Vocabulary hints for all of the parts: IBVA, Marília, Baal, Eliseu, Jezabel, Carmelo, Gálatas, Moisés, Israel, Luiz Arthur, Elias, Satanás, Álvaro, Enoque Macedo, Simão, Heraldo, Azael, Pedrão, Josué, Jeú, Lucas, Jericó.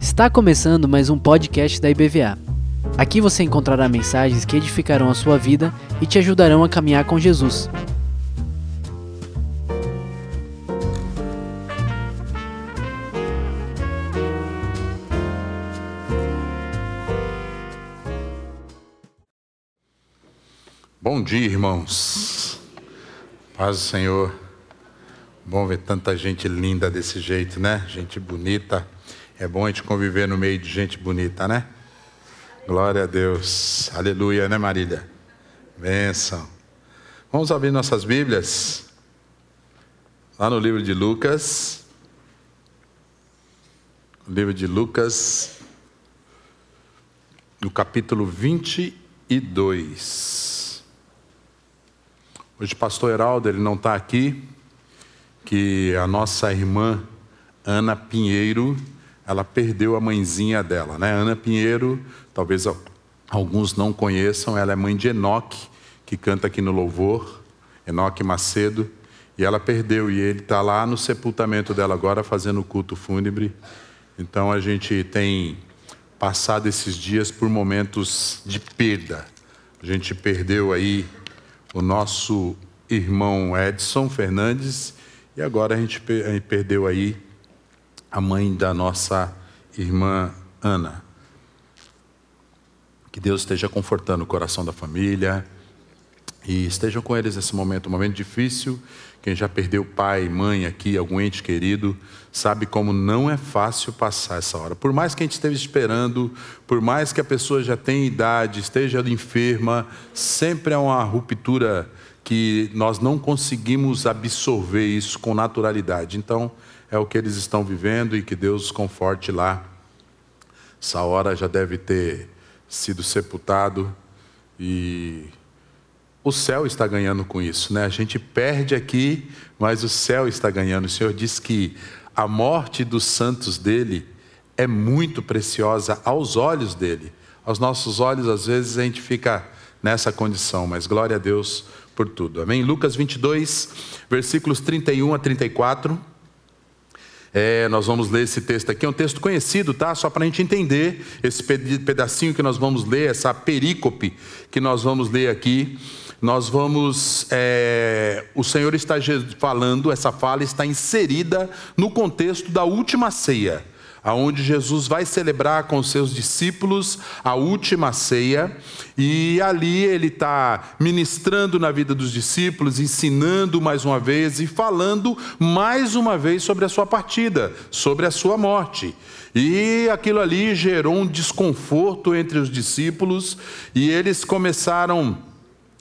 Está começando mais um podcast da IBVA. Aqui você encontrará mensagens que edificarão a sua vida e te ajudarão a caminhar com Jesus. Bom dia, irmãos. Paz do Senhor. Bom ver tanta gente linda desse jeito, né? Gente bonita. É bom a gente conviver no meio de gente bonita, né? Glória a Deus. Aleluia, né, Marília? Bênção. Vamos abrir nossas Bíblias. Lá no livro de Lucas. O livro de Lucas, no capítulo 22. Hoje o pastor Heraldo, ele não está aqui, que a nossa irmã Ana Pinheiro, ela perdeu a mãezinha dela, né? Ana Pinheiro, talvez alguns não conheçam, ela é mãe de Enoque, que canta aqui no louvor, Enoque Macedo, e ela perdeu, e ele está lá no sepultamento dela agora, fazendo o culto fúnebre. Então a gente tem passado esses dias por momentos de perda. A gente perdeu aí o nosso irmão Edson Fernandes, e agora a gente perdeu aí a mãe da nossa irmã Ana. Que Deus esteja confortando o coração da família, e estejam com eles nesse momento, um momento difícil. Quem já perdeu pai, mãe aqui, algum ente querido, sabe como não é fácil passar essa hora. Por mais que a gente esteja esperando, por mais que a pessoa já tenha idade, esteja enferma, sempre é uma ruptura que nós não conseguimos absorver isso com naturalidade. Então, é o que eles estão vivendo, e que Deus os conforte lá. Essa hora já deve ter sido sepultado, e o céu está ganhando com isso, né? A gente perde aqui, mas o céu está ganhando. O Senhor diz que a morte dos santos dele é muito preciosa aos olhos dele. Aos nossos olhos, às vezes, a gente fica nessa condição, mas glória a Deus por tudo. Amém? Lucas 22, versículos 31 a 34. Nós vamos ler esse texto aqui, é um texto conhecido, tá? Só para a gente entender esse pedacinho que nós vamos ler, essa perícope que nós vamos ler aqui. O Senhor está falando, essa fala está inserida no contexto da última ceia, aonde Jesus vai celebrar com seus discípulos a última ceia, e ali ele está ministrando na vida dos discípulos, ensinando mais uma vez e falando mais uma vez sobre a sua partida, sobre a sua morte. E aquilo ali gerou um desconforto entre os discípulos, e eles começaram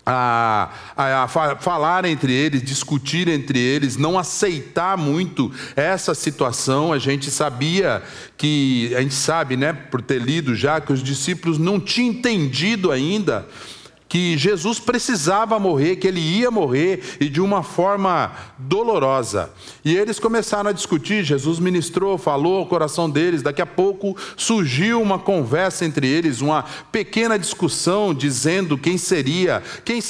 a falar entre eles, discutir entre eles, não aceitar muito essa situação. A gente sabe, né, por ter lido já, que os discípulos não tinham entendido ainda que Jesus precisava morrer, que ele ia morrer, e de uma forma dolorosa. E eles começaram a discutir, Jesus ministrou, falou ao coração deles. Daqui a pouco surgiu uma conversa entre eles, uma pequena discussão, dizendo quem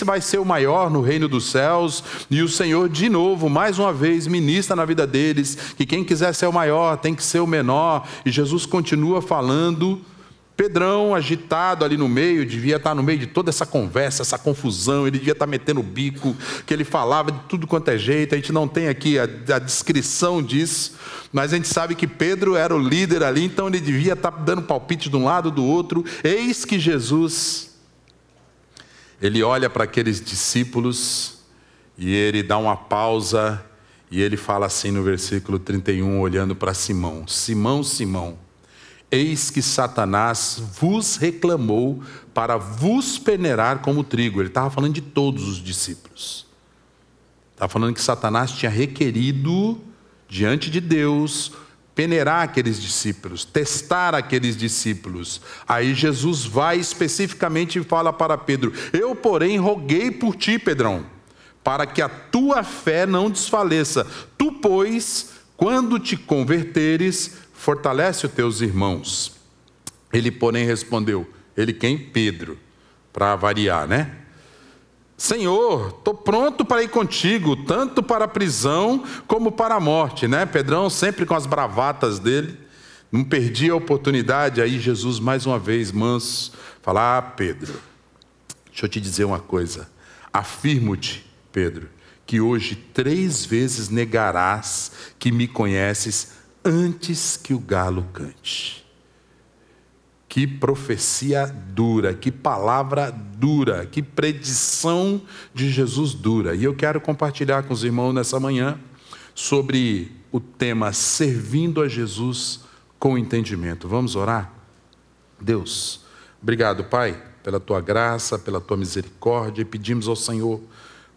vai ser o maior no reino dos céus. E o Senhor, de novo, mais uma vez, ministra na vida deles, que quem quiser ser o maior tem que ser o menor. E Jesus continua falando. Pedrão, agitado ali no meio, devia estar no meio de toda essa conversa, essa confusão, ele devia estar metendo o bico, que ele falava de tudo quanto é jeito. A gente não tem aqui a descrição disso, mas a gente sabe que Pedro era o líder ali, então ele devia estar dando palpite de um lado, do outro. Eis que Jesus, ele olha para aqueles discípulos, e ele dá uma pausa, e ele fala assim no versículo 31, olhando para Simão: Simão, Simão, eis que Satanás vos reclamou para vos peneirar como trigo. Ele estava falando de todos os discípulos. Estava falando que Satanás tinha requerido, diante de Deus, peneirar aqueles discípulos, testar aqueles discípulos. Aí Jesus vai especificamente e fala para Pedro: eu, porém, roguei por ti, Pedrão, para que a tua fé não desfaleça. Tu, pois, quando te converteres, fortalece os teus irmãos. Ele, porém, respondeu. Ele quem? Pedro, para variar, né? Senhor, estou pronto para ir contigo, tanto para a prisão como para a morte, né? Pedrão sempre com as bravatas dele, não perdia a oportunidade. Aí Jesus, mais uma vez, manso, fala: Pedro, deixa eu te dizer uma coisa, afirmo-te, Pedro, que hoje 3 vezes negarás que me conheces antes que o galo cante. Que profecia dura, que palavra dura, que predição de Jesus dura. E eu quero compartilhar com os irmãos nessa manhã sobre o tema servindo a Jesus com entendimento. Vamos orar? Deus, obrigado, Pai, pela tua graça, pela tua misericórdia, e pedimos ao Senhor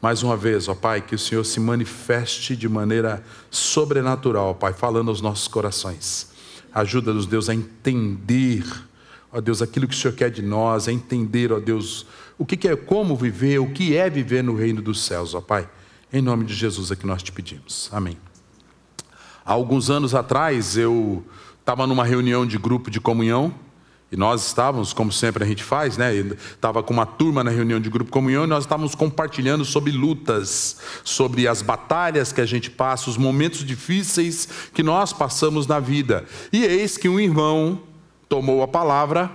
mais uma vez, ó Pai, que o Senhor se manifeste de maneira sobrenatural, ó Pai, falando aos nossos corações. Ajuda-nos, Deus, a entender, ó Deus, aquilo que o Senhor quer de nós, a entender, ó Deus, o que é, como viver, o que é viver no reino dos céus, ó Pai. Em nome de Jesus é que nós te pedimos. Amém. Há alguns anos atrás, eu estava numa reunião de grupo de comunhão, e nós estávamos, como sempre a gente faz, né? Estava com uma turma na reunião de grupo comunhão e nós estávamos compartilhando sobre lutas, sobre as batalhas que a gente passa, os momentos difíceis que nós passamos na vida. E eis que um irmão tomou a palavra,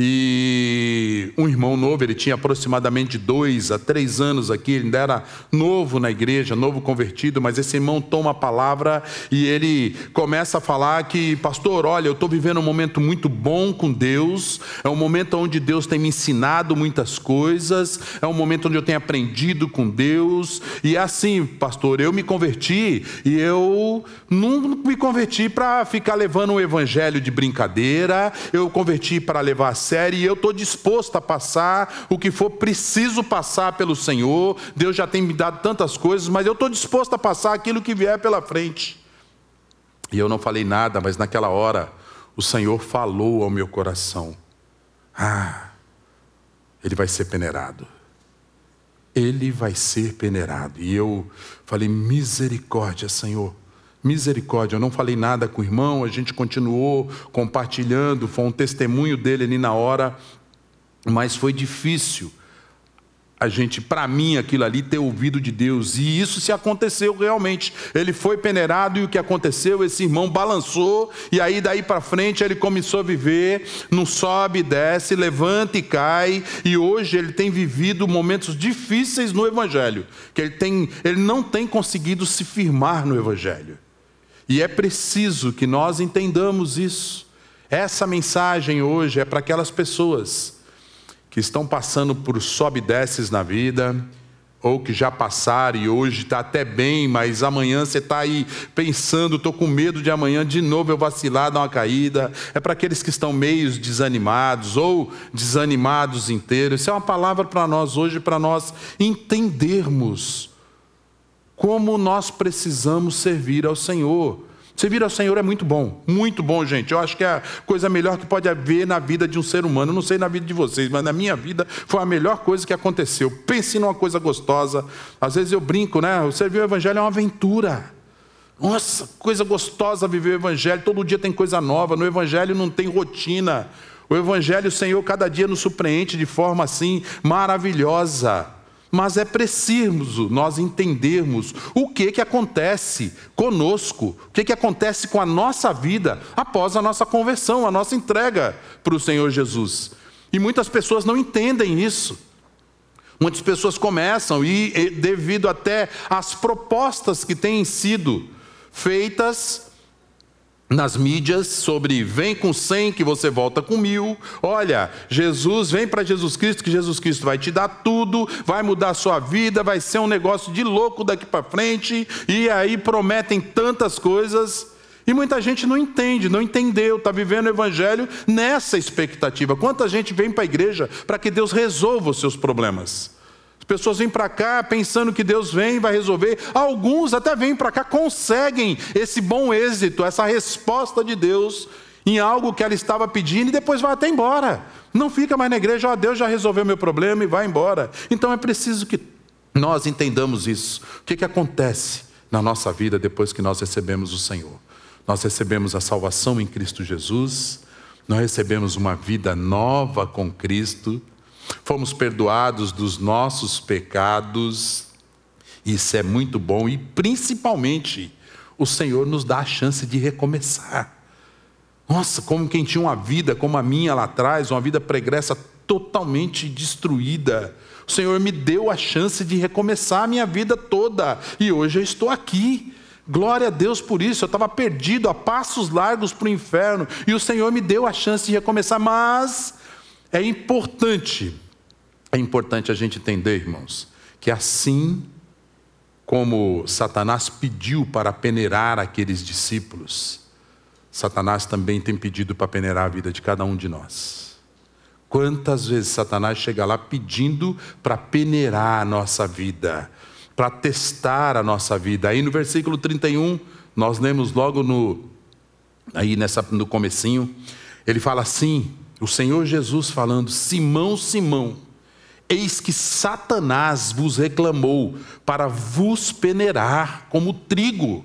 e um irmão novo, ele tinha aproximadamente 2 a 3 anos aqui, ele ainda era novo na igreja, novo convertido, mas esse irmão toma a palavra e ele começa a falar que, pastor, olha, eu estou vivendo um momento muito bom com Deus, é um momento onde Deus tem me ensinado muitas coisas, é um momento onde eu tenho aprendido com Deus, e é assim, pastor, eu me converti, e eu não me converti para ficar levando um evangelho de brincadeira, eu converti para levar a série, e eu estou disposto a passar o que for preciso passar pelo Senhor, Deus já tem me dado tantas coisas, mas eu estou disposto a passar aquilo que vier pela frente. E eu não falei nada, mas naquela hora o Senhor falou ao meu coração: ele vai ser peneirado, ele vai ser peneirado. E eu falei: misericórdia, Senhor, misericórdia. Eu não falei nada com o irmão, a gente continuou compartilhando, foi um testemunho dele ali na hora, mas foi difícil a gente, para mim, aquilo ali, ter ouvido de Deus. E isso se aconteceu realmente, ele foi peneirado. E o que aconteceu? Esse irmão balançou, e aí daí para frente ele começou a viver, não sobe e desce, levanta e cai, e hoje ele tem vivido momentos difíceis no evangelho, que ele não tem conseguido se firmar no evangelho. E é preciso que nós entendamos isso. Essa mensagem hoje é para aquelas pessoas que estão passando por sobe e desces na vida, ou que já passaram e hoje está até bem, mas amanhã você está aí pensando: estou com medo de amanhã de novo eu vacilar, dar uma caída. É para aqueles que estão meio desanimados ou desanimados inteiros. Isso é uma palavra para nós hoje, para nós entendermos como nós precisamos servir ao Senhor. Servir ao Senhor é muito bom, gente. Eu acho que é a coisa melhor que pode haver na vida de um ser humano. Eu não sei na vida de vocês, mas na minha vida foi a melhor coisa que aconteceu. Pense numa coisa gostosa. Às vezes eu brinco, né? O servir o evangelho é uma aventura. Nossa, coisa gostosa viver o evangelho. Todo dia tem coisa nova. No evangelho não tem rotina. O evangelho, o Senhor, cada dia nos surpreende de forma assim maravilhosa. Mas é preciso nós entendermos o que acontece conosco, o que acontece com a nossa vida após a nossa conversão, a nossa entrega para o Senhor Jesus. E muitas pessoas não entendem isso. Muitas pessoas começam e devido até às propostas que têm sido feitas nas mídias sobre: vem com 100 que você volta com 1000, olha, Jesus, vem para Jesus Cristo que Jesus Cristo vai te dar tudo, vai mudar a sua vida, vai ser um negócio de louco daqui para frente, e aí prometem tantas coisas, e muita gente não entende, não entendeu, está vivendo o evangelho nessa expectativa. Quanta gente vem para a igreja para que Deus resolva os seus problemas. Pessoas vêm para cá pensando que Deus vem e vai resolver. Alguns até vêm para cá, conseguem esse bom êxito, essa resposta de Deus em algo que ela estava pedindo, e depois vai até embora. Não fica mais na igreja: Deus já resolveu meu problema, e vai embora. Então é preciso que nós entendamos isso. O que acontece na nossa vida depois que nós recebemos o Senhor? Nós recebemos a salvação em Cristo Jesus, nós recebemos uma vida nova com Cristo, Fomos perdoados dos nossos pecados. Isso é muito bom. E principalmente, o Senhor nos dá a chance de recomeçar. Nossa, como quem tinha uma vida como a minha lá atrás, uma vida pregressa totalmente destruída. O Senhor me deu a chance de recomeçar a minha vida toda. E hoje eu estou aqui. Glória a Deus por isso. Eu estava perdido a passos largos para o inferno. E o Senhor me deu a chance de recomeçar. Mas é importante a gente entender, irmãos, que assim como Satanás pediu para peneirar aqueles discípulos, Satanás também tem pedido para peneirar a vida de cada um de nós. Quantas vezes Satanás chega lá pedindo para peneirar a nossa vida, para testar a nossa vida. Aí no versículo 31, nós lemos logo no comecinho, ele fala assim, o Senhor Jesus falando, Simão, Simão, eis que Satanás vos reclamou para vos peneirar como trigo.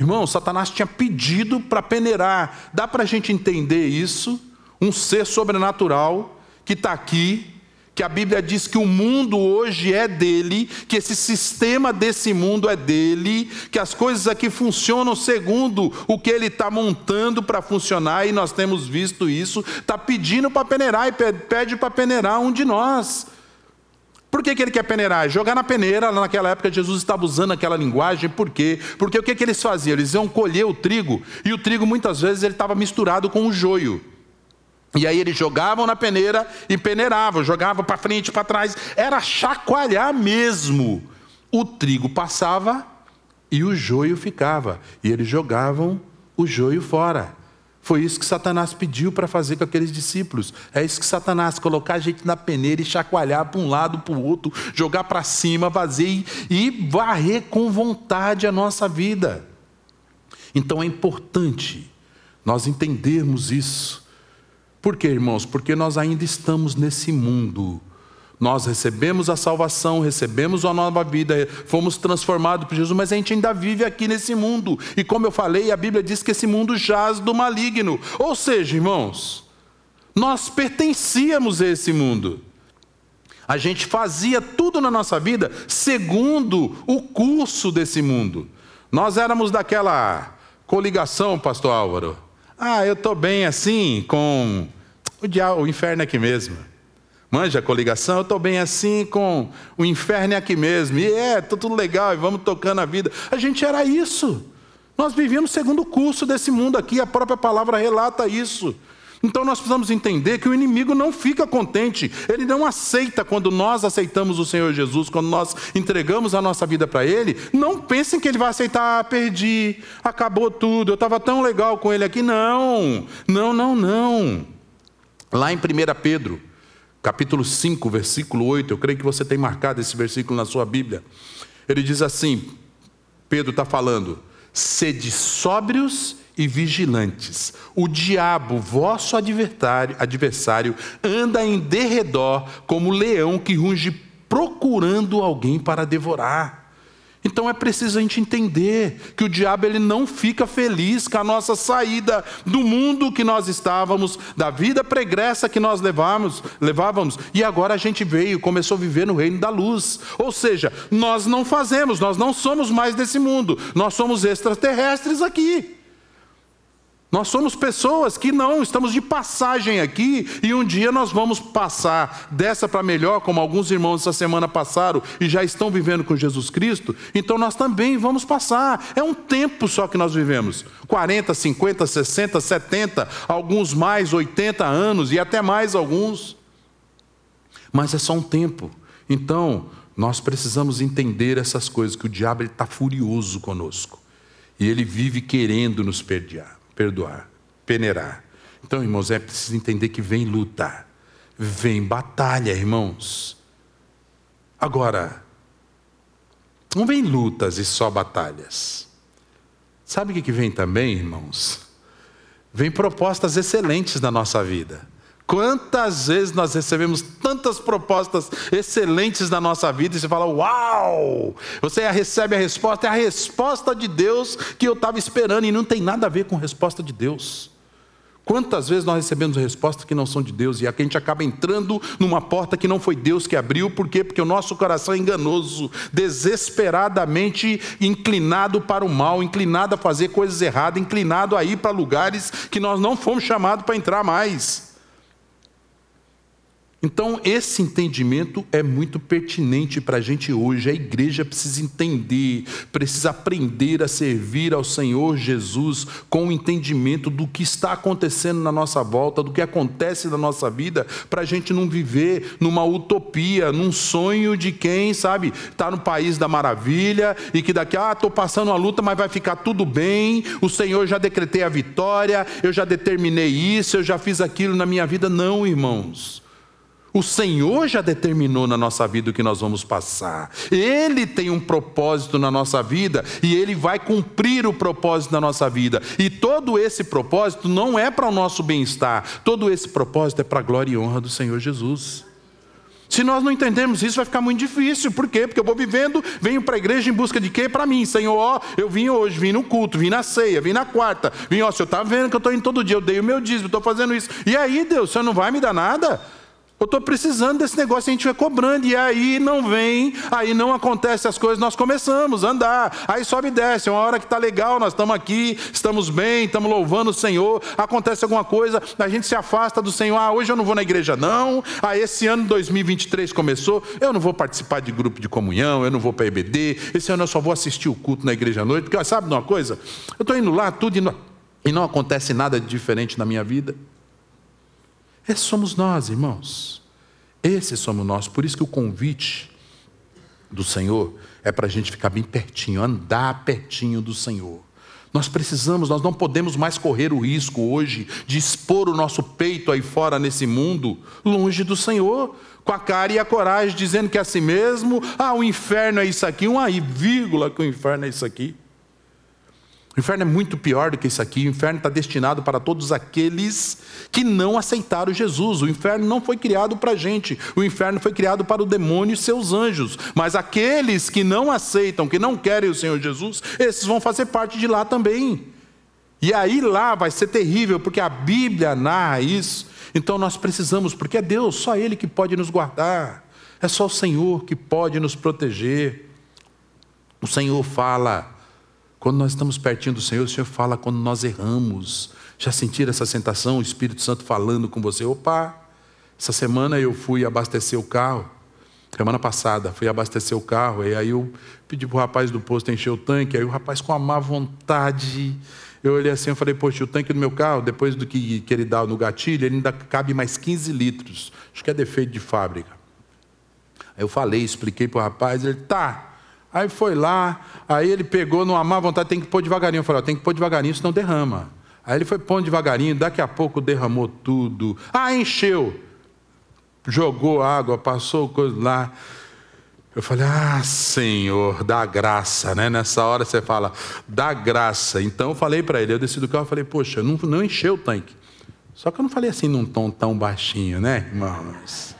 Irmão, Satanás tinha pedido para peneirar. Dá para a gente entender isso? Um ser sobrenatural que está aqui, que a Bíblia diz que o mundo hoje é dele, que esse sistema desse mundo é dele, que as coisas aqui funcionam segundo o que ele está montando para funcionar, e nós temos visto isso. Está pedindo para peneirar e pede para peneirar um de nós. Por que ele quer peneirar? Jogar na peneira. Naquela época Jesus estava usando aquela linguagem. Por quê? Porque o que eles faziam? Eles iam colher o trigo, e o trigo muitas vezes ele estava misturado com o joio. E aí eles jogavam na peneira e peneiravam, jogavam para frente, para trás. Era chacoalhar mesmo. O trigo passava e o joio ficava. E eles jogavam o joio fora. Foi isso que Satanás pediu para fazer com aqueles discípulos. É isso que Satanás, colocar a gente na peneira e chacoalhar para um lado, para o outro, jogar para cima, vazio e varrer com vontade a nossa vida. Então é importante nós entendermos isso. Por quê, irmãos? Porque nós ainda estamos nesse mundo. Nós recebemos a salvação, recebemos uma nova vida, fomos transformados por Jesus, mas a gente ainda vive aqui nesse mundo. E como eu falei, a Bíblia diz que esse mundo jaz do maligno. Ou seja, irmãos, nós pertencíamos a esse mundo. A gente fazia tudo na nossa vida segundo o curso desse mundo. Nós éramos daquela coligação, pastor Álvaro. Ah, eu estou bem assim com o diabo, o inferno é aqui mesmo. Manja a coligação, eu estou bem assim com o inferno é aqui mesmo. E está tudo legal, e vamos tocando a vida. A gente era isso. Nós vivíamos segundo o curso desse mundo aqui, a própria palavra relata isso. Então nós precisamos entender que o inimigo não fica contente, ele não aceita quando nós aceitamos o Senhor Jesus, quando nós entregamos a nossa vida para ele. Não pensem que ele vai aceitar, perdi, acabou tudo, eu estava tão legal com ele aqui. Não. Lá em 1 Pedro, capítulo 5, versículo 8, eu creio que você tem marcado esse versículo na sua Bíblia. Ele diz assim, Pedro está falando, sede sóbrios e vigilantes, o diabo, vosso adversário, anda em derredor como leão que ruge procurando alguém para devorar. Então é preciso a gente entender que o diabo ele não fica feliz com a nossa saída do mundo que nós estávamos, da vida pregressa que nós levávamos, e agora a gente começou a viver no reino da luz. Ou seja, nós não somos mais desse mundo, nós somos extraterrestres aqui. Nós somos pessoas que não, estamos de passagem aqui, e um dia nós vamos passar dessa para melhor, como alguns irmãos essa semana passaram e já estão vivendo com Jesus Cristo. Então nós também vamos passar, é um tempo só que nós vivemos, 40, 50, 60, 70, alguns mais, 80 anos e até mais alguns. Mas é só um tempo, então nós precisamos entender essas coisas, que o diabo está furioso conosco e ele vive querendo nos perdoar, peneirar. Então, irmãos, é preciso entender que vem luta, vem batalha, irmãos. Agora, não vem lutas e só batalhas. Sabe o que vem também, irmãos? Vem propostas excelentes na nossa vida. Quantas vezes nós recebemos tantas propostas excelentes na nossa vida, e você fala, uau, você recebe a resposta, é a resposta de Deus que eu estava esperando, e não tem nada a ver com resposta de Deus. Quantas vezes nós recebemos respostas que não são de Deus, e a gente acaba entrando numa porta que não foi Deus que abriu. Por quê? Porque o nosso coração é enganoso, desesperadamente inclinado para o mal, inclinado a fazer coisas erradas, inclinado a ir para lugares que nós não fomos chamados para entrar mais. Então esse entendimento é muito pertinente para a gente hoje. A igreja precisa entender, precisa aprender a servir ao Senhor Jesus com o entendimento do que está acontecendo na nossa volta, do que acontece na nossa vida, para a gente não viver numa utopia, num sonho de quem, sabe, está no país da maravilha e que daqui, estou passando uma luta, mas vai ficar tudo bem, o Senhor já decretei a vitória, eu já determinei isso, eu já fiz aquilo na minha vida. Não, irmãos. O Senhor já determinou na nossa vida o que nós vamos passar. Ele tem um propósito na nossa vida e Ele vai cumprir o propósito da nossa vida. E todo esse propósito não é para o nosso bem-estar. Todo esse propósito é para a glória e honra do Senhor Jesus. Se nós não entendermos isso, vai ficar muito difícil. Por quê? Porque eu vou vivendo, venho para a igreja em busca de quê? Para mim. Senhor, eu vim hoje, vim no culto, vim na ceia, vim na quarta. Vim, o Senhor está vendo que eu estou indo todo dia, eu dei o meu dízimo, estou fazendo isso. E aí, Deus, o Senhor não vai me dar nada? Eu estou precisando desse negócio, a gente vai cobrando, e aí não vem, aí não acontece as coisas, nós começamos a andar, aí sobe e desce, uma hora que está legal, nós estamos aqui, estamos bem, estamos louvando o Senhor, acontece alguma coisa, a gente se afasta do Senhor. Hoje eu não vou na igreja não, esse ano 2023 começou, eu não vou participar de grupo de comunhão, eu não vou para EBD, esse ano eu só vou assistir o culto na igreja à noite, porque sabe de uma coisa? Eu estou indo lá, tudo, e não acontece nada de diferente na minha vida. Esses somos nós, irmãos. Esses somos nós. Por isso que o convite do Senhor é para a gente ficar bem pertinho, andar pertinho do Senhor. Nós precisamos, nós não podemos mais correr o risco hoje de expor o nosso peito aí fora nesse mundo, longe do Senhor, com a cara e a coragem, dizendo que é assim mesmo, o inferno é isso aqui, que o inferno é isso aqui. O inferno é muito pior do que isso aqui. O inferno está destinado para todos aqueles que não aceitaram Jesus. O inferno não foi criado para a gente. O inferno foi criado para o demônio e seus anjos. Mas aqueles que não aceitam, que não querem o Senhor Jesus, esses vão fazer parte de lá também. E aí lá vai ser terrível, porque a Bíblia narra isso. Então nós precisamos, porque é Deus, só Ele que pode nos guardar. É só o Senhor que pode nos proteger. O Senhor fala... Quando nós estamos pertinho do Senhor, o Senhor fala quando nós erramos. Já sentiram essa sensação, o Espírito Santo falando com você? Opa, essa semana eu fui abastecer o carro, semana passada, fui abastecer o carro, e aí eu pedi para o rapaz do posto encher o tanque, aí o rapaz com a má vontade, eu olhei assim e falei, poxa, o tanque do meu carro, depois do que ele dá no gatilho, ele ainda cabe mais 15 litros, acho que é defeito de fábrica. Aí eu falei, expliquei para o rapaz, ele, Aí foi lá, aí ele pegou numa má vontade, tem que pôr devagarinho. Eu falei, tem que pôr devagarinho, senão derrama. Aí ele foi pondo devagarinho, daqui a pouco derramou tudo. Encheu. Jogou água, passou coisa lá. Eu falei, Senhor, dá graça, né? Nessa hora você fala, dá graça. Então eu falei para ele, eu desci do carro e falei, poxa, não encheu o tanque. Só que eu não falei assim num tom tão baixinho, né, irmãos?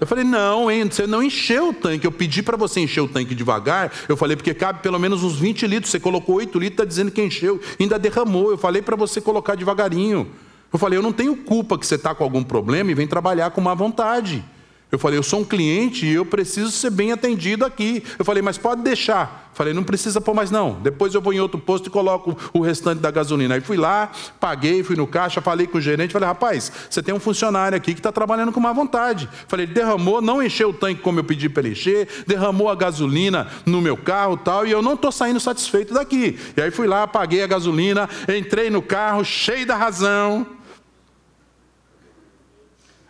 Eu falei, não, hein, você não encheu o tanque. Eu pedi para você encher o tanque devagar. Eu falei, porque cabe pelo menos uns 20 litros. Você colocou 8 litros, está dizendo que encheu. Ainda derramou. Eu falei para você colocar devagarinho. Eu falei, eu não tenho culpa que você está com algum problema e vem trabalhar com má vontade. Eu falei, eu sou um cliente e eu preciso ser bem atendido aqui. Eu falei, mas pode deixar. Eu falei, não precisa pôr mais não. Depois eu vou em outro posto e coloco o restante da gasolina. Aí fui lá, paguei, fui no caixa, falei com o gerente. Falei, rapaz, você tem um funcionário aqui que está trabalhando com má vontade. Eu falei, ele derramou, não encheu o tanque como eu pedi para ele encher. Derramou a gasolina no meu carro e tal. E eu não estou saindo satisfeito daqui. E aí fui lá, paguei a gasolina, entrei no carro cheio da razão.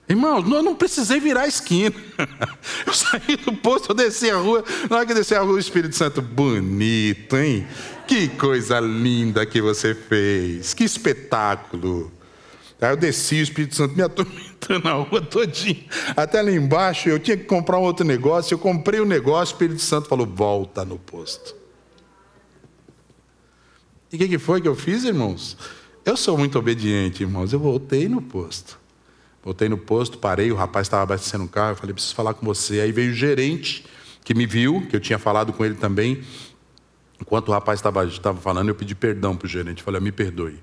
Irmãos, eu não precisei virar a esquina. Eu saí do posto, eu desci a rua. Na hora que eu desci a rua, o Espírito Santo, bonito, hein? Que coisa linda que você fez. Que espetáculo. Aí eu desci, o Espírito Santo me atormentando na rua todinha. Até lá embaixo, eu tinha que comprar um outro negócio. Eu comprei o negócio, o Espírito Santo falou, volta no posto. E o que foi que eu fiz, irmãos? Eu sou muito obediente, irmãos. Eu voltei no posto. Voltei no posto, parei, o rapaz estava abastecendo o carro, eu falei, preciso falar com você. Aí veio o gerente, que me viu, que eu tinha falado com ele também. Enquanto o rapaz estava falando, eu pedi perdão para o gerente, falei, me perdoe.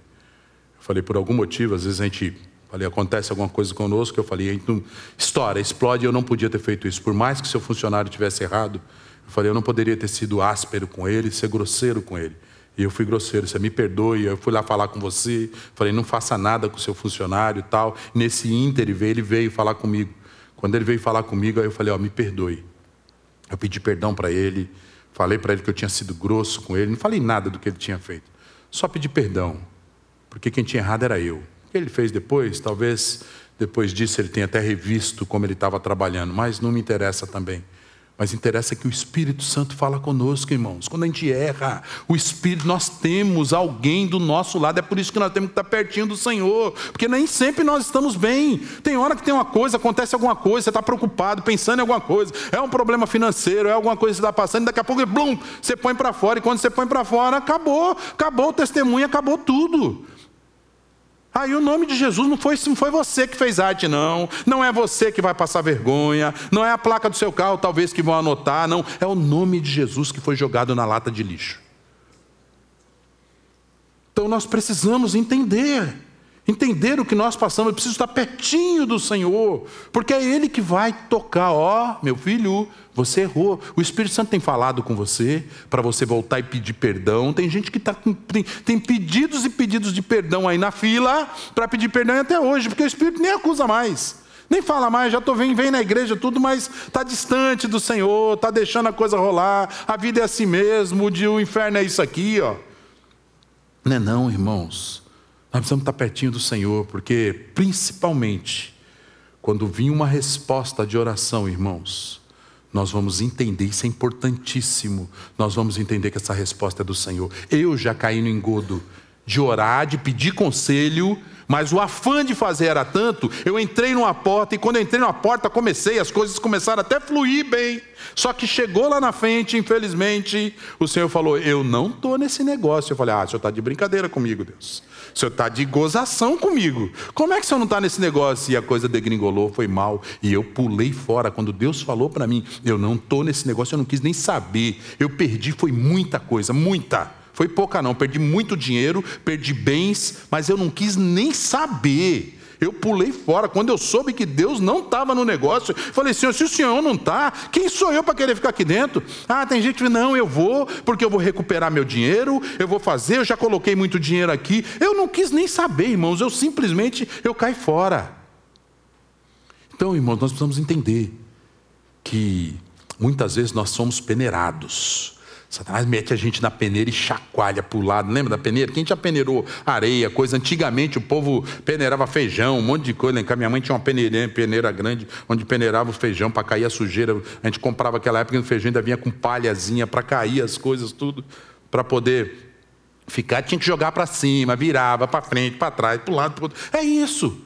Eu falei, por algum motivo, às vezes a gente... Falei, acontece alguma coisa conosco, eu falei, estoura, explode, eu não podia ter feito isso. Por mais que seu funcionário tivesse errado, eu falei, eu não poderia ter sido áspero com ele, ser grosseiro com ele. E eu fui grosseiro, você me perdoe, eu fui lá falar com você, falei, não faça nada com o seu funcionário e tal. Nesse ínter, ele veio falar comigo. Quando ele veio falar comigo, aí eu falei, ó, me perdoe. Eu pedi perdão para ele, falei para ele que eu tinha sido grosso com ele, não falei nada do que ele tinha feito. Só pedi perdão, porque quem tinha errado era eu. O que ele fez depois, talvez depois disso ele tenha até revisto como ele estava trabalhando, mas não me interessa também. Mas interessa que o Espírito Santo fala conosco, irmãos. Quando a gente erra, o Espírito, nós temos alguém do nosso lado. É por isso que nós temos que estar pertinho do Senhor, porque nem sempre nós estamos bem. Tem hora que tem uma coisa, acontece alguma coisa, você está preocupado, pensando em alguma coisa, é um problema financeiro, é alguma coisa que você está passando, e daqui a pouco blum, você põe para fora, e quando você põe para fora, acabou o testemunho, acabou tudo. Aí o nome de Jesus não foi você que fez arte, não é você que vai passar vergonha, não é a placa do seu carro talvez que vão anotar, não, é o nome de Jesus que foi jogado na lata de lixo. Então nós precisamos entender o que nós passamos, eu preciso estar pertinho do Senhor, porque é Ele que vai tocar, meu filho, você errou, o Espírito Santo tem falado com você, para você voltar e pedir perdão, tem gente que está tem pedidos e pedidos de perdão aí na fila, para pedir perdão até hoje, porque o Espírito nem acusa mais, nem fala mais, já vem na igreja tudo, mas está distante do Senhor, está deixando a coisa rolar, a vida é assim mesmo, o inferno é isso aqui, Não é não, irmãos. Nós precisamos estar pertinho do Senhor, porque principalmente quando vir uma resposta de oração, irmãos, nós vamos entender, isso é importantíssimo, nós vamos entender que essa resposta é do Senhor. Eu já caí no engodo de orar, de pedir conselho, mas o afã de fazer era tanto, eu entrei numa porta, e quando eu entrei numa porta, as coisas começaram até a fluir bem, só que chegou lá na frente, infelizmente, o Senhor falou, eu não estou nesse negócio. Eu falei, o Senhor está de brincadeira comigo, Deus, o Senhor está de gozação comigo, como é que o Senhor não está nesse negócio? E a coisa degringolou, foi mal, e eu pulei fora. Quando Deus falou para mim, eu não estou nesse negócio, eu não quis nem saber, eu perdi, foi muita coisa, foi pouca não, perdi muito dinheiro, perdi bens, mas eu não quis nem saber, eu pulei fora. Quando eu soube que Deus não estava no negócio, falei, Senhor, se o Senhor não está, quem sou eu para querer ficar aqui dentro? Tem gente que fala, não, eu vou, porque eu vou recuperar meu dinheiro, eu vou fazer, eu já coloquei muito dinheiro aqui, eu não quis nem saber, irmãos, eu simplesmente, caí fora. Então, irmãos, nós precisamos entender que muitas vezes nós somos peneirados. Satanás mete a gente na peneira e chacoalha para o lado. Lembra da peneira? Quem já peneirou areia, coisa? Antigamente o povo peneirava feijão, um monte de coisa. Minha mãe tinha uma peneira grande, onde peneirava o feijão para cair a sujeira. A gente comprava naquela época, o feijão ainda vinha com palhazinha para cair as coisas, tudo. Para poder ficar, tinha que jogar para cima, virava para frente, para trás, para o lado, para o outro. É isso.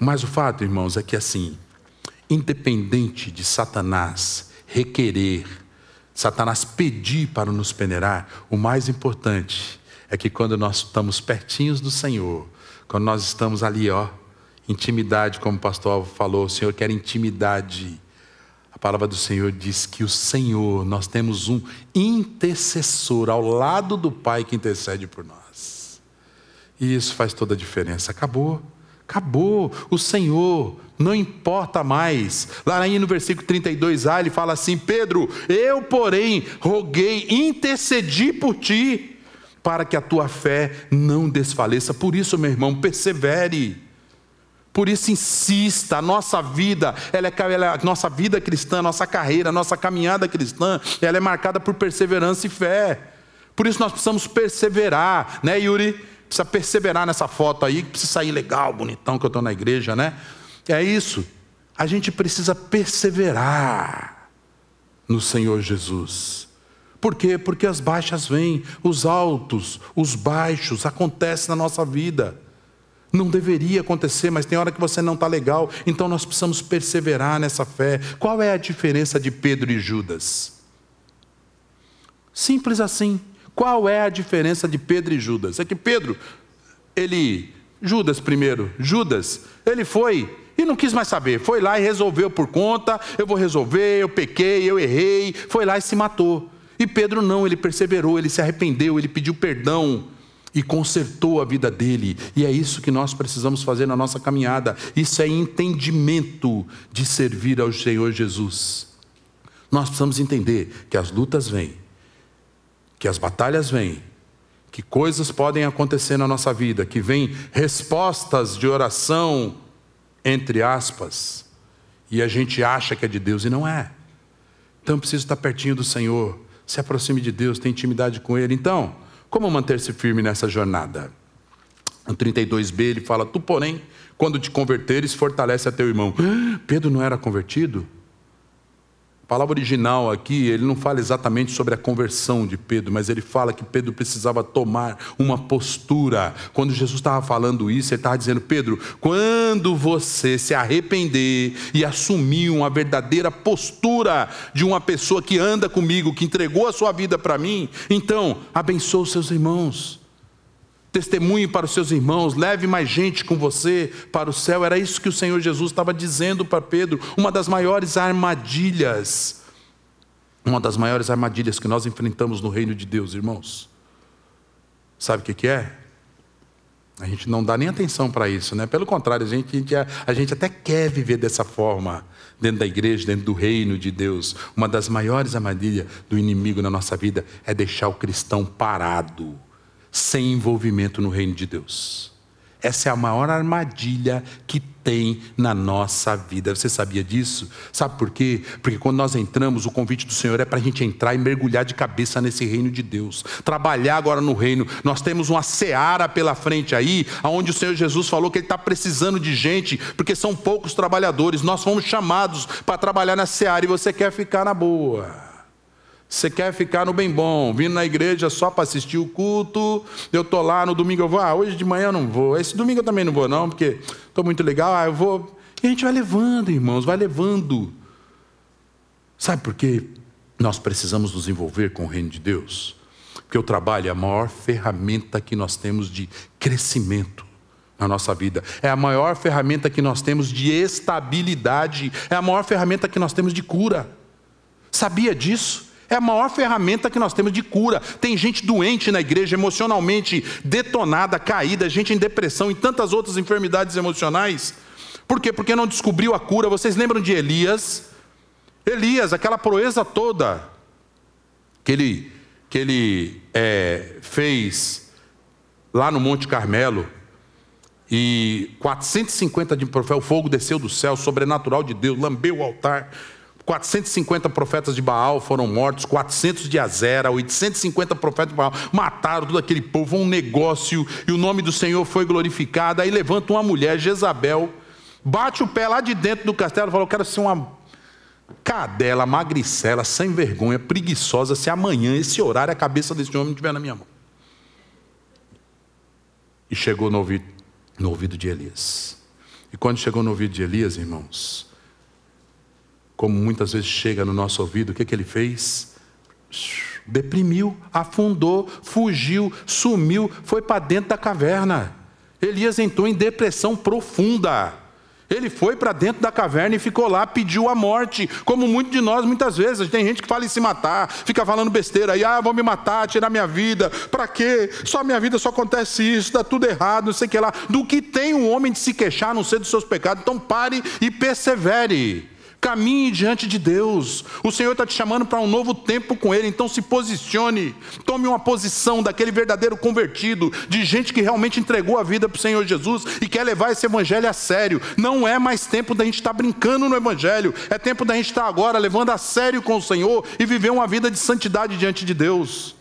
Mas o fato, irmãos, é que assim, independente de Satanás requerer, Satanás pedir para nos peneirar, o mais importante é que quando nós estamos pertinhos do Senhor, quando nós estamos ali, intimidade, como o pastor Álvaro falou, o Senhor quer intimidade. A palavra do Senhor diz que o Senhor, nós temos um intercessor ao lado do Pai que intercede por nós. E isso faz toda a diferença. Acabou, o Senhor não importa mais. Lá aí no versículo 32a ele fala assim, Pedro, eu porém roguei, intercedi por ti, para que a tua fé não desfaleça. Por isso, meu irmão, persevere. Por isso insista, a nossa vida, a nossa vida cristã, a nossa carreira, a nossa caminhada cristã, ela é marcada por perseverança e fé. Por isso nós precisamos perseverar, né, Yuri? Precisa perseverar nessa foto aí, que precisa sair legal, bonitão, que eu estou na igreja, né? É isso, a gente precisa perseverar no Senhor Jesus. Por quê? Porque as baixas vêm, os altos, os baixos, acontecem na nossa vida. Não deveria acontecer, mas tem hora que você não está legal, então nós precisamos perseverar nessa fé. Qual é a diferença de Pedro e Judas? Simples assim. Qual é a diferença de Pedro e Judas? É que Judas, ele foi e não quis mais saber. Foi lá e resolveu por conta, eu vou resolver, eu pequei, eu errei. Foi lá e se matou. E Pedro não, ele perseverou, ele se arrependeu, ele pediu perdão. e consertou a vida dele. E é isso que nós precisamos fazer na nossa caminhada. Isso é entendimento de servir ao Senhor Jesus. Nós precisamos entender que as lutas vêm, que as batalhas vêm, que coisas podem acontecer na nossa vida, que vêm respostas de oração, entre aspas, e a gente acha que é de Deus e não é. Então preciso estar pertinho do Senhor, se aproxime de Deus, tenha intimidade com Ele. Então, como manter-se firme nessa jornada? No 32b ele fala: tu porém, quando te converteres, fortalece a teu irmão. Pedro não era convertido? A palavra original aqui, ele não fala exatamente sobre a conversão de Pedro, mas ele fala que Pedro precisava tomar uma postura. Quando Jesus estava falando isso, ele estava dizendo: Pedro, quando você se arrepender e assumir uma verdadeira postura de uma pessoa que anda comigo, que entregou a sua vida para mim, então abençoe os seus irmãos, testemunhe para os seus irmãos, leve mais gente com você para o céu. Era isso que o Senhor Jesus estava dizendo para Pedro. Uma das maiores armadilhas, uma das maiores armadilhas que nós enfrentamos no reino de Deus, irmãos. Sabe o que é? A gente não dá nem atenção para isso, né? Pelo contrário, a gente até quer viver dessa forma, dentro da igreja, dentro do reino de Deus. Uma das maiores armadilhas do inimigo na nossa vida é deixar o cristão parado, sem envolvimento no reino de Deus. Essa é a maior armadilha que tem na nossa vida. Você sabia disso? Sabe por quê? Porque quando nós entramos, o convite do Senhor é para a gente entrar e mergulhar de cabeça nesse reino de Deus, trabalhar agora no reino. Nós temos uma seara pela frente aí, onde o Senhor Jesus falou que Ele está precisando de gente, porque são poucos trabalhadores. Nós fomos chamados para trabalhar na seara e você quer ficar na boa. Você quer ficar no bem bom, vindo na igreja só para assistir o culto. Eu estou lá no domingo, eu vou, hoje de manhã eu não vou, esse domingo eu também não vou não, porque estou muito legal, eu vou. E a gente vai levando, irmãos, vai levando. Sabe por quê? Nós precisamos nos envolver com o reino de Deus, porque o trabalho é a maior ferramenta que nós temos de crescimento na nossa vida, é a maior ferramenta que nós temos de estabilidade, é a maior ferramenta que nós temos de cura. Sabia disso? É a maior ferramenta que nós temos de cura. Tem gente doente na igreja, emocionalmente detonada, caída, gente em depressão e tantas outras enfermidades emocionais. Por quê? Porque não descobriu a cura. Vocês lembram de Elias? Elias, aquela proeza toda que ele fez lá no Monte Carmelo. E 450 de profetas, o fogo desceu do céu, sobrenatural de Deus, lambeu o altar. 450 profetas de Baal foram mortos, 400 de Asera, 850 profetas de Baal, mataram todo aquele povo, um negócio, e o nome do Senhor foi glorificado. Aí levanta uma mulher, Jezabel, bate o pé lá de dentro do castelo e fala: eu quero ser uma cadela, magricela, sem vergonha, preguiçosa, se amanhã, esse horário, a cabeça desse homem estiver na minha mão. E chegou no ouvido de Elias. E quando chegou no ouvido de Elias, irmãos, como muitas vezes chega no nosso ouvido, o que ele fez? Deprimiu, afundou, fugiu, sumiu, foi para dentro da caverna. Elias entrou em depressão profunda. Ele foi para dentro da caverna e ficou lá, pediu a morte, como muitos de nós muitas vezes. Tem gente que fala em se matar, fica falando besteira aí, vou me matar, tirar minha vida, para quê? Só minha vida, só acontece isso, dá tudo errado, não sei o que lá. Do que tem um homem de se queixar, a não ser dos seus pecados? Então pare e persevere. Caminhe diante de Deus. O Senhor está te chamando para um novo tempo com Ele. Então se posicione. Tome uma posição daquele verdadeiro convertido, de gente que realmente entregou a vida para o Senhor Jesus e quer levar esse evangelho a sério. Não é mais tempo da gente estar brincando no evangelho. É tempo da gente estar agora levando a sério com o Senhor e viver uma vida de santidade diante de Deus.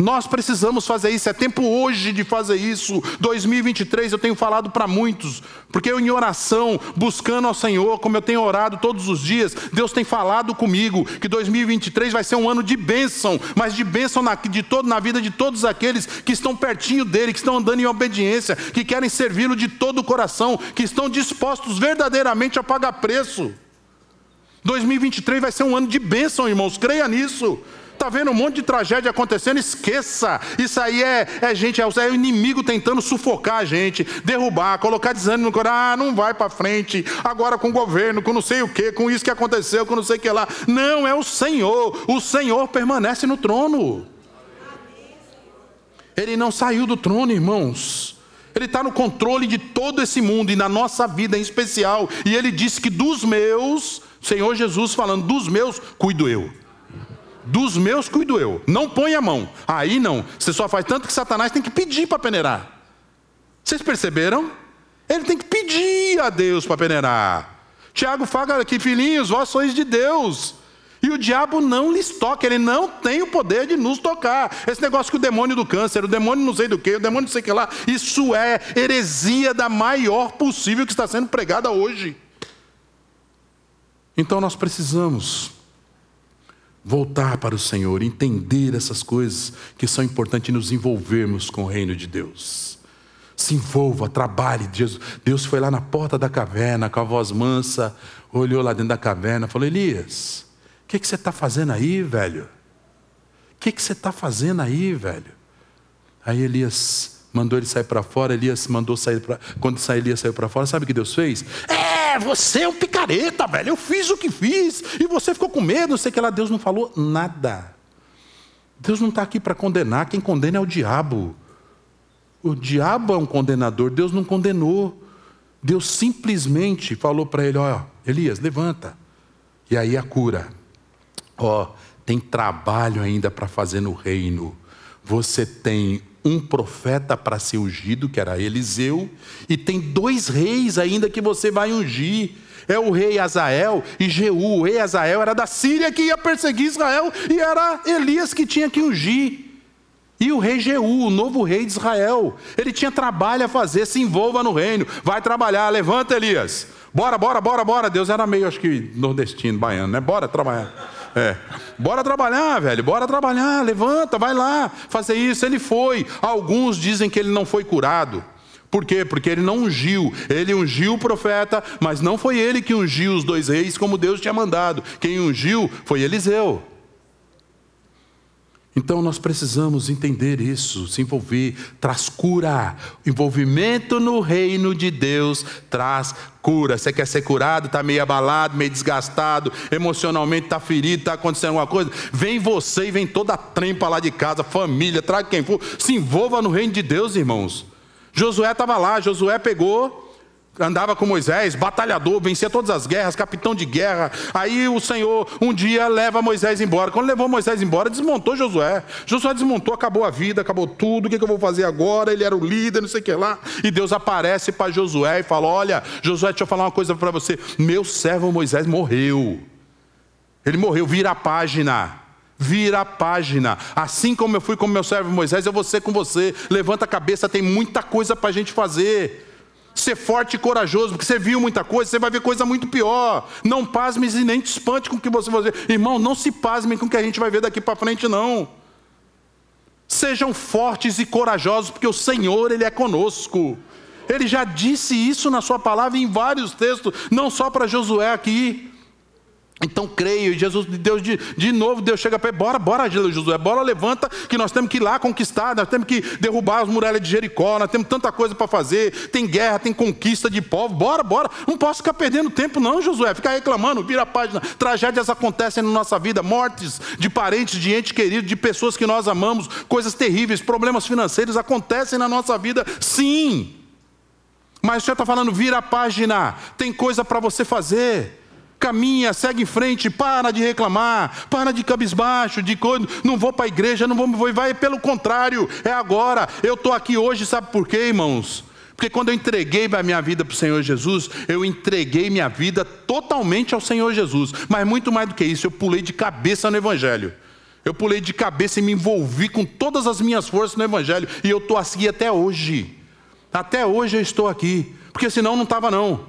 Nós precisamos fazer isso, é tempo hoje de fazer isso. 2023 eu tenho falado para muitos, porque eu em oração, buscando ao Senhor, como eu tenho orado todos os dias, Deus tem falado comigo que 2023 vai ser um ano de bênção, mas de bênção na vida de todos aqueles que estão pertinho dEle, que estão andando em obediência, que querem servi-lo de todo o coração, que estão dispostos verdadeiramente a pagar preço. 2023 vai ser um ano de bênção, irmãos, creia nisso. Está vendo um monte de tragédia acontecendo? Esqueça. Isso aí é o inimigo tentando sufocar a gente, derrubar, colocar desânimo no coração. Não vai para frente. Agora com o governo, com não sei o que, com isso que aconteceu, com não sei o que lá. Não, é o Senhor. O Senhor permanece no trono. Ele não saiu do trono, irmãos. Ele está no controle de todo esse mundo e na nossa vida em especial. E Ele disse que dos meus, Senhor Jesus falando, dos meus cuido eu. Dos meus cuido eu. Não põe a mão. Aí não. Você só faz tanto que Satanás tem que pedir para peneirar. Vocês perceberam? Ele tem que pedir a Deus para peneirar. Tiago fala aqui, filhinhos, vós sois de Deus. E o diabo não lhes toca, ele não tem o poder de nos tocar. Esse negócio que o demônio do câncer, o demônio não sei do que, o demônio não sei o que lá, isso é heresia da maior possível que está sendo pregada hoje. Então nós precisamos voltar para o Senhor, entender essas coisas que são importantes e nos envolvermos com o reino de Deus. Se envolva, trabalhe. Deus foi lá na porta da caverna com a voz mansa, olhou lá dentro da caverna e falou, Elias, o que você está fazendo aí, velho? O que você está fazendo aí, velho? Aí Elias mandou ele sair para fora, Elias saiu para fora, sabe o que Deus fez? Você é um picareta, velho, eu fiz o que fiz, e você ficou com medo, não sei o que lá. Deus não falou nada. Deus não está aqui para condenar, quem condena é o diabo. O diabo é um condenador, Deus não condenou. Deus simplesmente falou para ele, ó, Elias, levanta. E aí a cura. Ó, tem trabalho ainda para fazer no reino. Você tem um profeta para ser ungido, que era Eliseu, e tem 2 reis ainda que você vai ungir. É o rei Azael e Jeú. O rei Azael era da Síria que ia perseguir Israel, e era Elias que tinha que ungir. E o rei Jeú, o novo rei de Israel, ele tinha trabalho a fazer, se envolva no reino, vai trabalhar, levanta Elias, bora, Deus era meio, acho que nordestino, baiano, né, bora trabalhar, levanta, vai lá, fazer isso. Ele foi. Alguns dizem que ele não foi curado. Por quê? Porque ele não ungiu. Ele ungiu o profeta, mas não foi ele que ungiu os 2 reis como Deus tinha mandado. Quem ungiu foi Eliseu. Então nós precisamos entender isso, se envolver, traz cura. Envolvimento no reino de Deus traz cura. Você quer ser curado, está meio abalado, meio desgastado, emocionalmente está ferido, está acontecendo alguma coisa? Vem você e vem toda a trempa lá de casa, família, traga quem for, se envolva no reino de Deus, irmãos. Josué estava lá, Josué pegou... andava com Moisés, batalhador, vencia todas as guerras, capitão de guerra. Aí o Senhor um dia leva Moisés embora. Quando levou Moisés embora, desmontou Josué. Josué desmontou, acabou a vida, acabou tudo. O que eu vou fazer agora? Ele era o líder, não sei o que lá. E Deus aparece para Josué e fala, olha, Josué, deixa eu falar uma coisa para você. Meu servo Moisés morreu. Ele morreu, vira a página. Vira a página. Assim como eu fui com meu servo Moisés, eu vou ser com você. Levanta a cabeça, tem muita coisa para a gente fazer. Ser forte e corajoso, porque você viu muita coisa, você vai ver coisa muito pior. Não pasmes e nem te espante com o que você vai ver. Irmão, não se pasmem com o que a gente vai ver daqui para frente, não. Sejam fortes e corajosos, porque o Senhor, Ele é conosco. Ele já disse isso na sua palavra em vários textos, não só para Josué aqui. Então creio, e Jesus, Deus, de novo, Deus chega para ele, bora Josué, bora, levanta, que nós temos que ir lá conquistar, nós temos que derrubar as muralhas de Jericó, nós temos tanta coisa para fazer, tem guerra, tem conquista de povo, bora, não posso ficar perdendo tempo não, Josué, ficar reclamando, vira a página. Tragédias acontecem na nossa vida, mortes de parentes, de ente querido, de pessoas que nós amamos, coisas terríveis, problemas financeiros acontecem na nossa vida, sim, mas o Senhor está falando, vira a página, tem coisa para você fazer. Caminha, segue em frente, para de reclamar, para de cabisbaixo, de coisa, não vou para a igreja, vai pelo contrário, é agora. Eu estou aqui hoje, sabe por quê, irmãos? Porque quando eu entreguei a minha vida para o Senhor Jesus, eu entreguei minha vida totalmente ao Senhor Jesus, mas muito mais do que isso, eu pulei de cabeça no Evangelho. Eu pulei de cabeça e me envolvi com todas as minhas forças no Evangelho, e eu estou assim até hoje. Até hoje eu estou aqui, porque senão não estava não,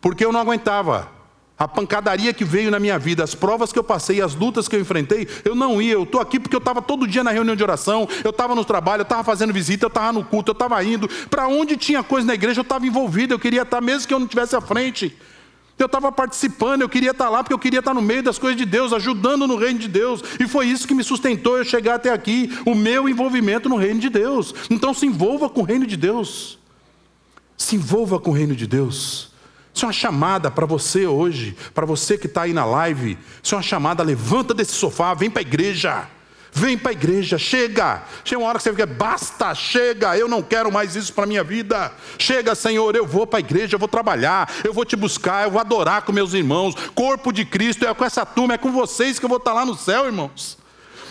porque eu não aguentava. A pancadaria que veio na minha vida, as provas que eu passei, as lutas que eu enfrentei, eu não ia, eu estou aqui porque eu estava todo dia na reunião de oração, eu estava no trabalho, eu estava fazendo visita, eu estava no culto, eu estava indo, para onde tinha coisa na igreja eu estava envolvido, eu queria estar, mesmo que eu não estivesse à frente, eu estava participando, eu queria estar lá porque eu queria estar no meio das coisas de Deus, ajudando no reino de Deus, e foi isso que me sustentou eu chegar até aqui, o meu envolvimento no reino de Deus. Então se envolva com o reino de Deus, se envolva com o reino de Deus. Isso é uma chamada para você hoje, para você que está aí na live. Isso é uma chamada, levanta desse sofá, vem para a igreja. Vem para a igreja, chega. Chega uma hora que você fica, basta, chega, eu não quero mais isso para a minha vida. Chega, Senhor, eu vou para a igreja, eu vou trabalhar, eu vou te buscar, eu vou adorar com meus irmãos. Corpo de Cristo, é com essa turma, é com vocês que eu vou estar lá no céu, irmãos.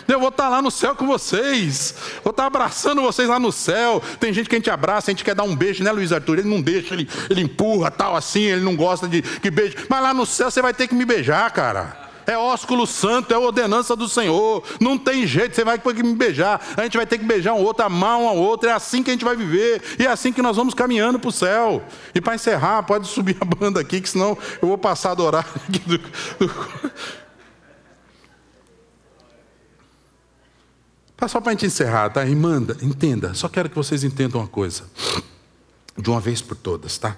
Eu vou estar lá no céu com vocês, vou estar abraçando vocês lá no céu. Tem gente que a gente abraça, a gente quer dar um beijo, né, Luiz Arthur? Ele não deixa, ele empurra, tal, assim, ele não gosta de que beije. Mas lá no céu você vai ter que me beijar, cara. É ósculo santo, é ordenança do Senhor. Não tem jeito, você vai ter que me beijar. A gente vai ter que beijar um outro, amar um ao outro. É assim que a gente vai viver. E é assim que nós vamos caminhando para o céu. E para encerrar, pode subir a banda aqui, que senão eu vou passar do horário aqui Só para a gente encerrar, tá? E manda, entenda. Só quero que vocês entendam uma coisa. De uma vez por todas, tá?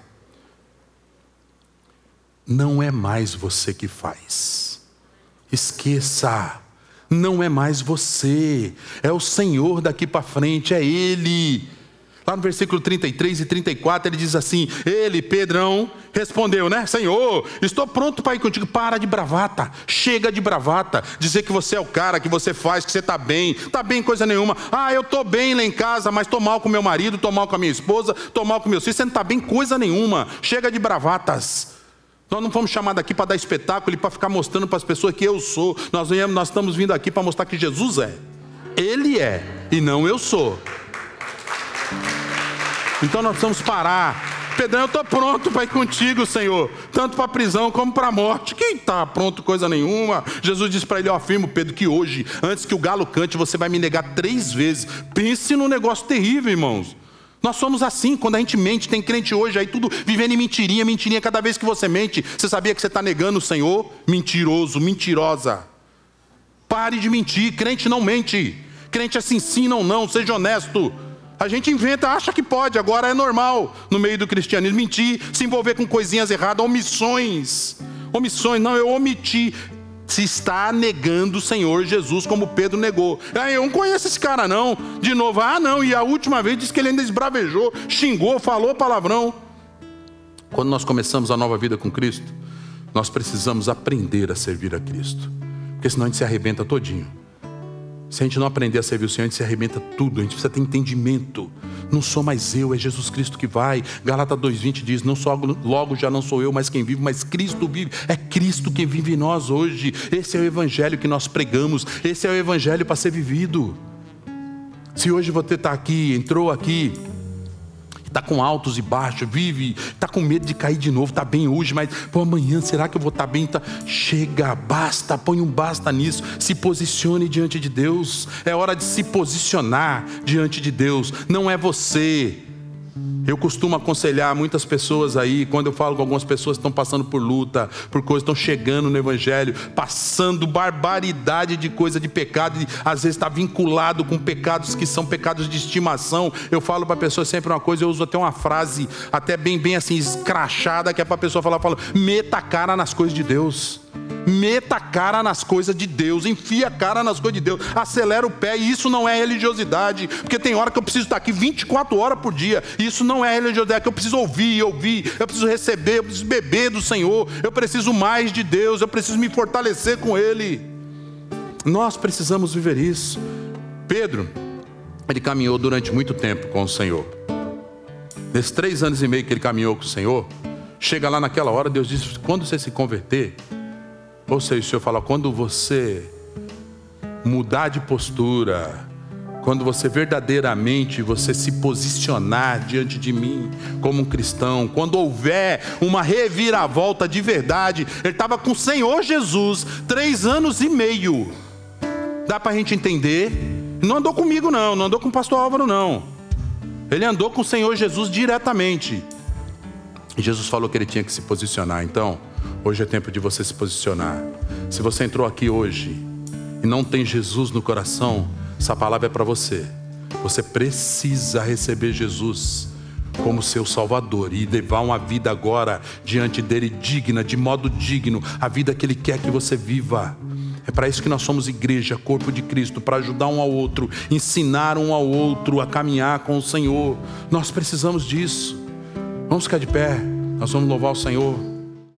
Não é mais você que faz. Esqueça. Não é mais você. É o Senhor daqui para frente, é Ele. Lá no versículo 33 e 34, ele diz assim, ele, Pedrão, respondeu, né? Senhor, estou pronto para ir contigo. Para de bravata, chega de bravata. Dizer que você é o cara, que você faz, que você está bem coisa nenhuma. Ah, eu estou bem lá em casa, mas estou mal com meu marido, estou mal com a minha esposa, estou mal com meus filhos. Você não está bem coisa nenhuma, chega de bravatas. Nós não fomos chamados aqui para dar espetáculo e para ficar mostrando para as pessoas que eu sou. Nós estamos vindo aqui para mostrar que Jesus é. Ele é, e não eu sou. Então nós precisamos parar. Pedrão, eu estou pronto para ir contigo, Senhor, tanto para a prisão como para a morte. Quem está pronto coisa nenhuma? Jesus disse para ele, eu afirmo, Pedro, que hoje, antes que o galo cante, você vai me negar 3 vezes. Pense num negócio terrível, irmãos. Nós somos assim, quando a gente mente. Tem crente hoje aí tudo vivendo em mentirinha, mentirinha. Cada vez que você mente, você sabia que você está negando o Senhor? Mentiroso, mentirosa. Pare de mentir. Crente não mente. Crente é sim, sim, não, não. Seja honesto. A gente inventa, acha que pode, agora é normal no meio do cristianismo mentir, se envolver com coisinhas erradas, omissões, não, eu omiti. Se está negando o Senhor Jesus como Pedro negou. Eu não conheço esse cara não, de novo, e a última vez disse que ele ainda esbravejou, xingou, falou palavrão. Quando nós começamos a nova vida com Cristo, nós precisamos aprender a servir a Cristo, porque senão a gente se arrebenta todinho. Se a gente não aprender a servir o Senhor, a gente se arrebenta tudo. A gente precisa ter entendimento. Não sou mais eu, é Jesus Cristo que vai. Gálatas 2:20 diz, não só logo já não sou eu, mas quem vive, mas Cristo vive. É Cristo quem vive em nós hoje. Esse é o evangelho que nós pregamos. Esse é o evangelho para ser vivido. Se hoje você está aqui, entrou aqui, está com altos e baixos, vive, está com medo de cair de novo, está bem hoje, mas pô, amanhã, será que eu vou estar bem? Tá... Chega, basta, põe um basta nisso, se posicione diante de Deus. É hora de se posicionar diante de Deus, não é você. Eu costumo aconselhar muitas pessoas aí, quando eu falo com algumas pessoas que estão passando por luta, por coisas, estão chegando no evangelho, passando barbaridade de coisa, de pecado, e às vezes está vinculado com pecados que são pecados de estimação. Eu falo para a pessoa sempre uma coisa, eu uso até uma frase, até bem assim, escrachada, que é para a pessoa falar, meta a cara nas coisas de Deus. Meta a cara nas coisas de Deus, enfia a cara nas coisas de Deus, acelera o pé. E isso não é religiosidade, porque tem hora que eu preciso estar aqui 24 horas por dia. Isso não é religiosidade, que eu preciso ouvir, eu preciso receber, eu preciso beber do Senhor, eu preciso mais de Deus, eu preciso me fortalecer com Ele. Nós precisamos viver isso. Pedro, ele caminhou durante muito tempo com o Senhor. Nesses 3 anos e meio que ele caminhou com o Senhor, chega lá naquela hora, Deus diz, quando você se converter, ou seja, o Senhor fala, quando você mudar de postura, quando você verdadeiramente você se posicionar diante de mim como um cristão, quando houver uma reviravolta de verdade. Ele estava com o Senhor Jesus 3 anos e meio. Dá para a gente entender? Não andou comigo não, não andou com o pastor Álvaro não. Ele andou com o Senhor Jesus diretamente. E Jesus falou que ele tinha que se posicionar. Então, hoje é tempo de você se posicionar. Se você entrou aqui hoje e não tem Jesus no coração, essa palavra é para você. Você precisa receber Jesus como seu Salvador e levar uma vida agora diante dele digna, de modo digno, a vida que ele quer que você viva. É para isso que nós somos igreja, corpo de Cristo, para ajudar um ao outro, ensinar um ao outro a caminhar com o Senhor. Nós precisamos disso. Vamos ficar de pé, nós vamos louvar o Senhor.